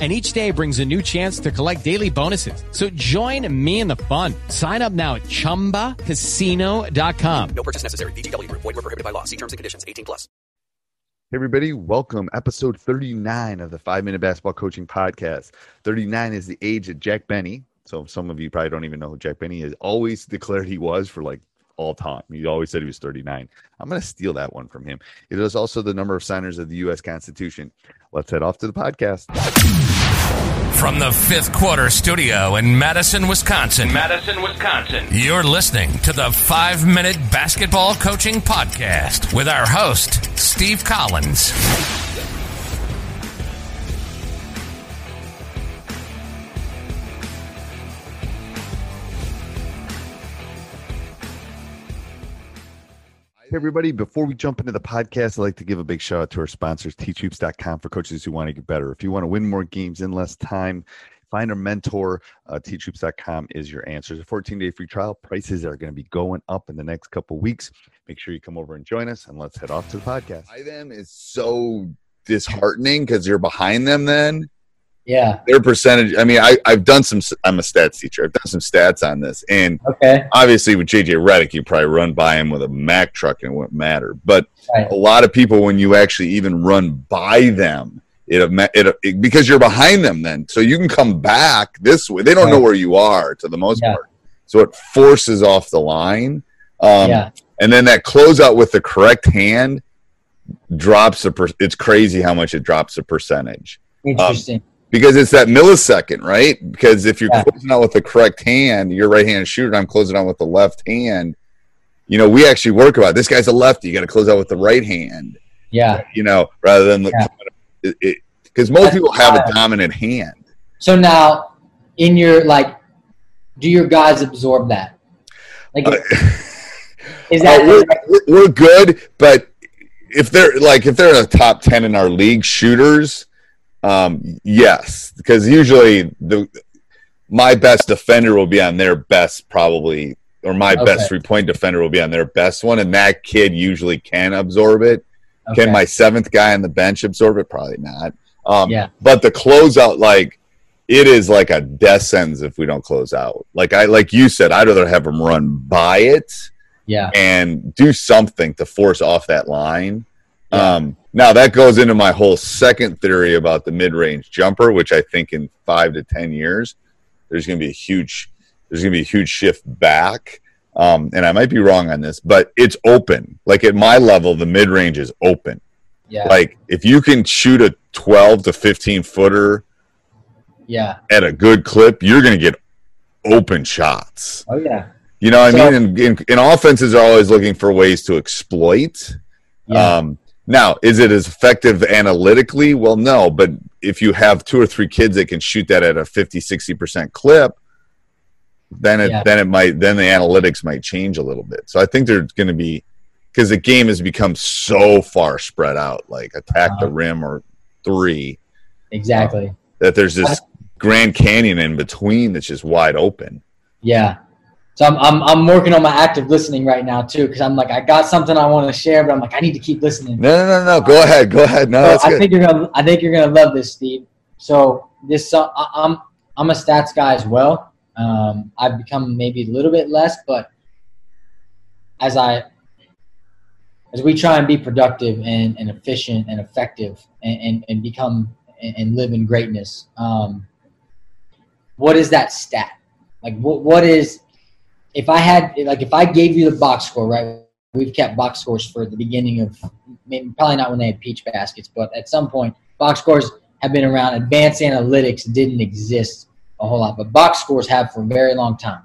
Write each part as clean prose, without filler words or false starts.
And each day brings a new chance to collect daily bonuses. So join me in the fun. Sign up now at ChumbaCasino.com. No purchase necessary. VGW. Void where prohibited by law. See terms and conditions. 18 plus. Hey, everybody. Welcome. Episode 39 of the 5-Minute Basketball Coaching Podcast. 39 is the age of Jack Benny. So some of you probably don't even know who Jack Benny is. Always declared he was for like all time. He always said he was 39. I'm going to steal that one from him. It is also the number of signers of the U.S. Constitution. Let's head off to the podcast. From the Fifth Quarter Studio in Madison, Wisconsin. You're listening to the 5-Minute Basketball Coaching Podcast with our host, Steve Collins. Hey everybody, before we jump into the podcast, I'd like to give a big shout out to our sponsors, teachhoops.com, for coaches who want to get better. If you want to win more games in less time, find a mentor, teachhoops.com is your answer. It's a 14-day free trial. Prices are going to be going up in the next couple weeks. Make sure you come over and join us, and let's head off to the podcast. By them is so disheartening because you're behind them then. Yeah. Their percentage. I mean, I've done some, I'm a stats teacher. I've done some stats on this. And obviously with JJ Reddick, you probably run by him with a Mack truck and it wouldn't matter. But a lot of people, when you actually even run by them, it because you're behind them then. So you can come back this way. They don't know where you are to the most part. So it forces off the line. And then that closeout with the correct hand drops it's crazy how much it drops a percentage. Interesting. Because it's that millisecond, right? Because if you're closing out with the correct hand, your right hand shooter, I'm closing out with the left hand. You know, we actually work about it. This guy's a lefty. You got to close out with the right hand. Yeah. You know, rather than because most people have a dominant hand. So now, in your do your guys absorb that? Is that we're good? But if they're in the top 10 in our league shooters. Yes, because usually my best defender will be on their best probably, or my best three-point defender will be on their best one, and that kid usually can absorb it. Okay. Can my seventh guy on the bench absorb it? Probably not. But the closeout, it is like a death sentence if we don't close out. Like you said, I'd rather have them run by it and do something to force off that line. Now that goes into my whole second theory about the mid-range jumper, which I think in 5 to 10 years there's going to be a huge shift back. And I might be wrong on this, but it's open. At my level, the mid-range is open. Yeah. If you can shoot a 12 to 15 footer, at a good clip, you're going to get open shots. Oh yeah. You know what I mean? And offenses are always looking for ways to exploit. Yeah. Now, is it as effective analytically? Well, no, but if you have 2 or 3 kids that can shoot that at a 50, 60% clip, then the analytics might change a little bit. So I think there's going to be, because the game has become so far spread out, attack the rim or three. Exactly. That there's this Grand Canyon in between that's just wide open. Yeah. So I'm working on my active listening right now too, because I'm like, I got something I want to share, but I'm like, I need to keep listening. No. Go ahead. No, so that's good. I think you're gonna love this, Steve. So this I'm a stats guy as well. I've become maybe a little bit less, but as we try and be productive and efficient and effective and become and live in greatness, what is that stat? Like what is? If I gave you the box score, right? We've kept box scores for the beginning of, maybe probably not when they had peach baskets, but at some point, box scores have been around. Advanced analytics didn't exist a whole lot, but box scores have for a very long time.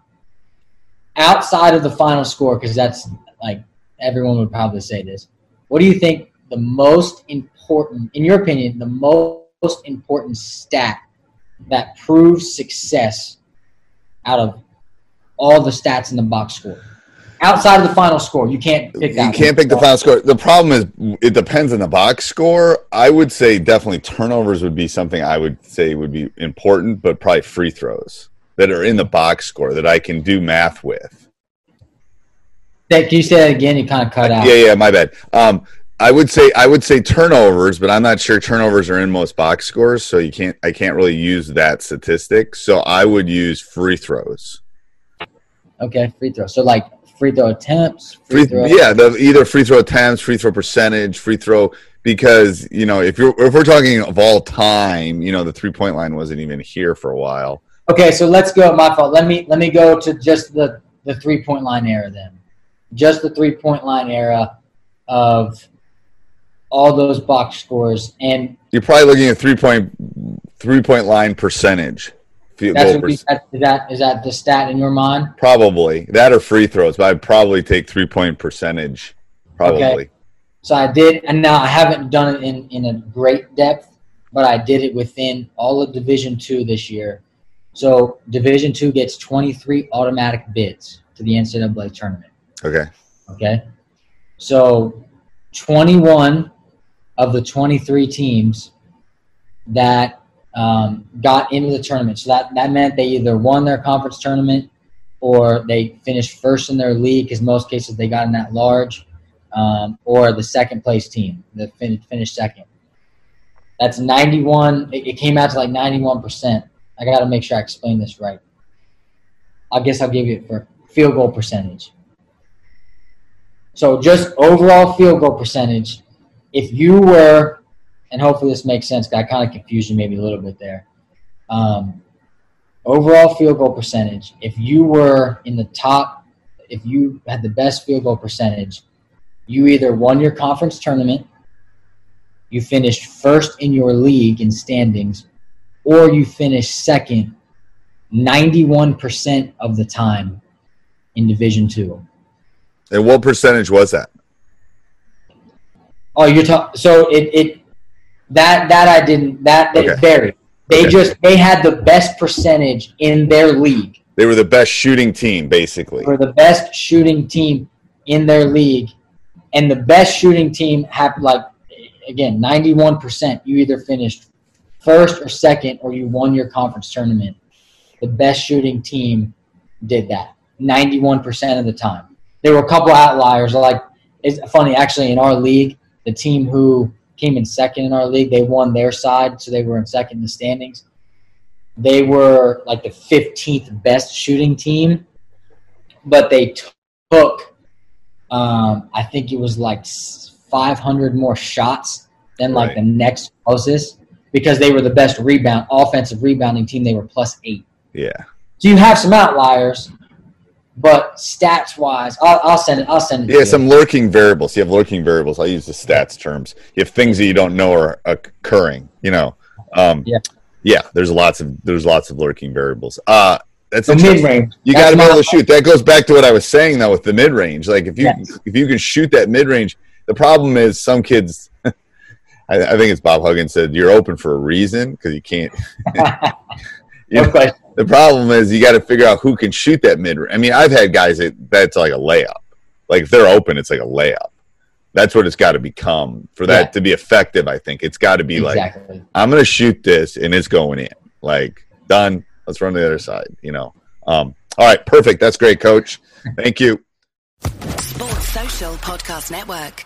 Outside of the final score, because that's like everyone would probably say this. What do you think the most important, in your opinion, the most important stat that proves success out of all the stats in the box score? Outside of the final score, you can't pick that. You can't pick the final score. The problem is it depends on the box score. I would say definitely turnovers would be something I would say would be important, but probably free throws that are in the box score that I can do math with. Hey, can you say that again? You kind of cut out. Yeah, my bad. I would say turnovers, but I'm not sure turnovers are in most box scores, so I can't really use that statistic. So I would use free throws. Okay, free throw. So, like, free throw attempts? Either free throw attempts, free throw percentage, free throw, because, you know, if we're talking of all time, you know, the three-point line wasn't even here for a while. Okay, so let's go. My fault. Let me go to just the three-point line era then. Just the three-point line era of all those box scores. And you're probably looking at three-point line percentage. Is that the stat in your mind? Probably. That or free throws, but I'd probably take three-point percentage. Probably. Okay. So I did, and now I haven't done it in a great depth, but I did it within all of Division II this year. So Division II gets 23 automatic bids to the NCAA tournament. Okay. So 21 of the 23 teams that got into the tournament. So that meant they either won their conference tournament or they finished first in their league, because most cases they got in that large, or the second-place team that finished second. That's 91. It came out to like 91%. I got to make sure I explain this right. I guess I'll give you it for field goal percentage. So just overall field goal percentage, if you were – and hopefully this makes sense, because I kind of confused you maybe a little bit there. Overall field goal percentage, if you were in the top, if you had the best field goal percentage, you either won your conference tournament, you finished first in your league in standings, or you finished second 91% of the time in Division II. And what percentage was that? Oh, you're talking – so it – That I didn't. It varied. They had the best percentage in their league. They were the best shooting team, basically. They were the best shooting team in their league, and the best shooting team had, like, again, 91%. You either finished first or second, or you won your conference tournament. The best shooting team did that 91% of the time. There were a couple outliers. Like, it's funny actually. In our league, the team who came in second in our league, they won their side, so they were in second in the standings. They were like the 15th best shooting team, but they took, I think it was like 500 more shots than like the next closest, because they were the best offensive rebounding team. They were +8. Yeah. So you have some outliers, but stats-wise, I'll send it. Yeah, some lurking variables. You have lurking variables. I'll use the stats terms. You have things that you don't know are occurring. You know, there's lots of lurking variables. That's the mid-range. You got to be able to shoot. That goes back to what I was saying though with the mid-range. Like if you can shoot that mid-range, the problem is some kids. I think it's Bob Huggins said you're open for a reason because you can't. The problem is you got to figure out who can shoot that mid-range. I mean, I've had guys that's like a layup. Like if they're open, it's like a layup. That's what it's got to become for that to be effective. I think it's got to be like, I'm going to shoot this and it's going in. Like done. Let's run to the other side. You know, All right, perfect. That's great, Coach. Thank you. Sports Social Podcast Network.